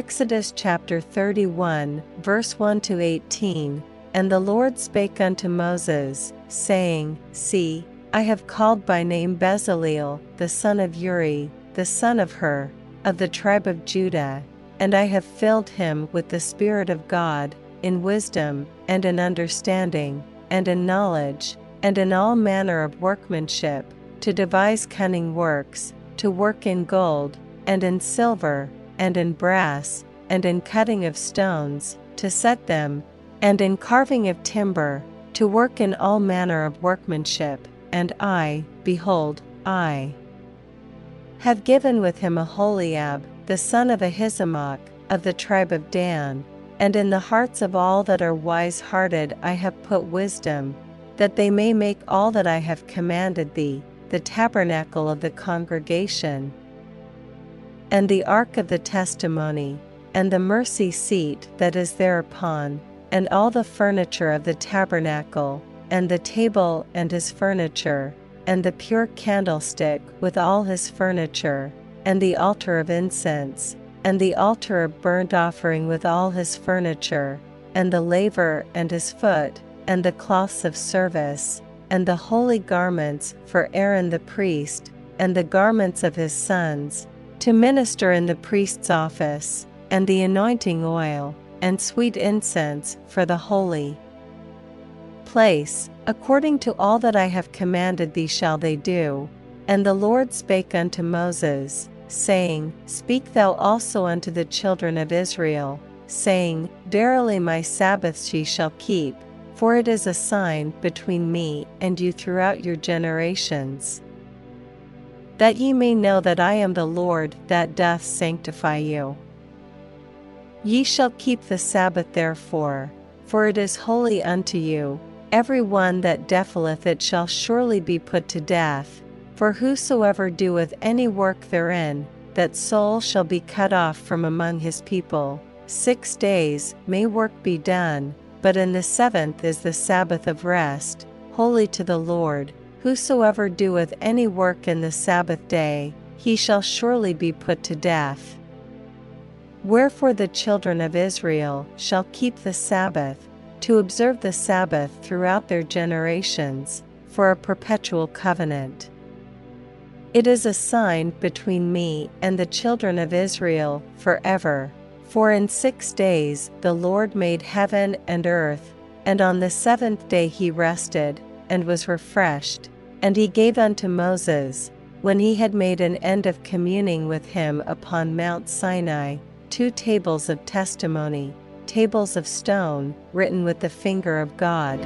Exodus chapter 31, verse 1-18, And the Lord spake unto Moses, saying, See, I have called by name Bezalel, the son of Uri, the son of Hur, of the tribe of Judah, and I have filled him with the Spirit of God, in wisdom, and in understanding, and in knowledge, and in all manner of workmanship, to devise cunning works, to work in gold, and in silver, and in brass, and in cutting of stones, to set them, and in carving of timber, to work in all manner of workmanship, and I, behold, I have given with him Aholiab, the son of Ahisamach, of the tribe of Dan, and in the hearts of all that are wise-hearted I have put wisdom, that they may make all that I have commanded thee, the tabernacle of the congregation, and the ark of the testimony, and the mercy seat that is thereupon, and all the furniture of the tabernacle, and the table and his furniture, and the pure candlestick with all his furniture, and the altar of incense, and the altar of burnt offering with all his furniture, and the laver and his foot, and the cloths of service, and the holy garments for Aaron the priest, and the garments of his sons, to minister in the priest's office, and the anointing oil, and sweet incense for the holy place, according to all that I have commanded thee shall they do. And the Lord spake unto Moses, saying, Speak thou also unto the children of Israel, saying, Verily my Sabbaths ye shall keep, for it is a sign between me and you throughout your generations, that ye may know that I am the Lord that doth sanctify you. Ye shall keep the Sabbath therefore, for it is holy unto you. Every one that defileth it shall surely be put to death, for whosoever doeth any work therein, that soul shall be cut off from among his people. 6 days may work be done, but in the seventh is the Sabbath of rest, holy to the Lord. Whosoever doeth any work in the Sabbath day, he shall surely be put to death. Wherefore the children of Israel shall keep the Sabbath, to observe the Sabbath throughout their generations, for a perpetual covenant. It is a sign between me and the children of Israel forever. For in 6 days the Lord made heaven and earth, and on the seventh day he rested, and was refreshed, and he gave unto Moses, when he had made an end of communing with him upon Mount Sinai, 2 tables of testimony, tables of stone, written with the finger of God.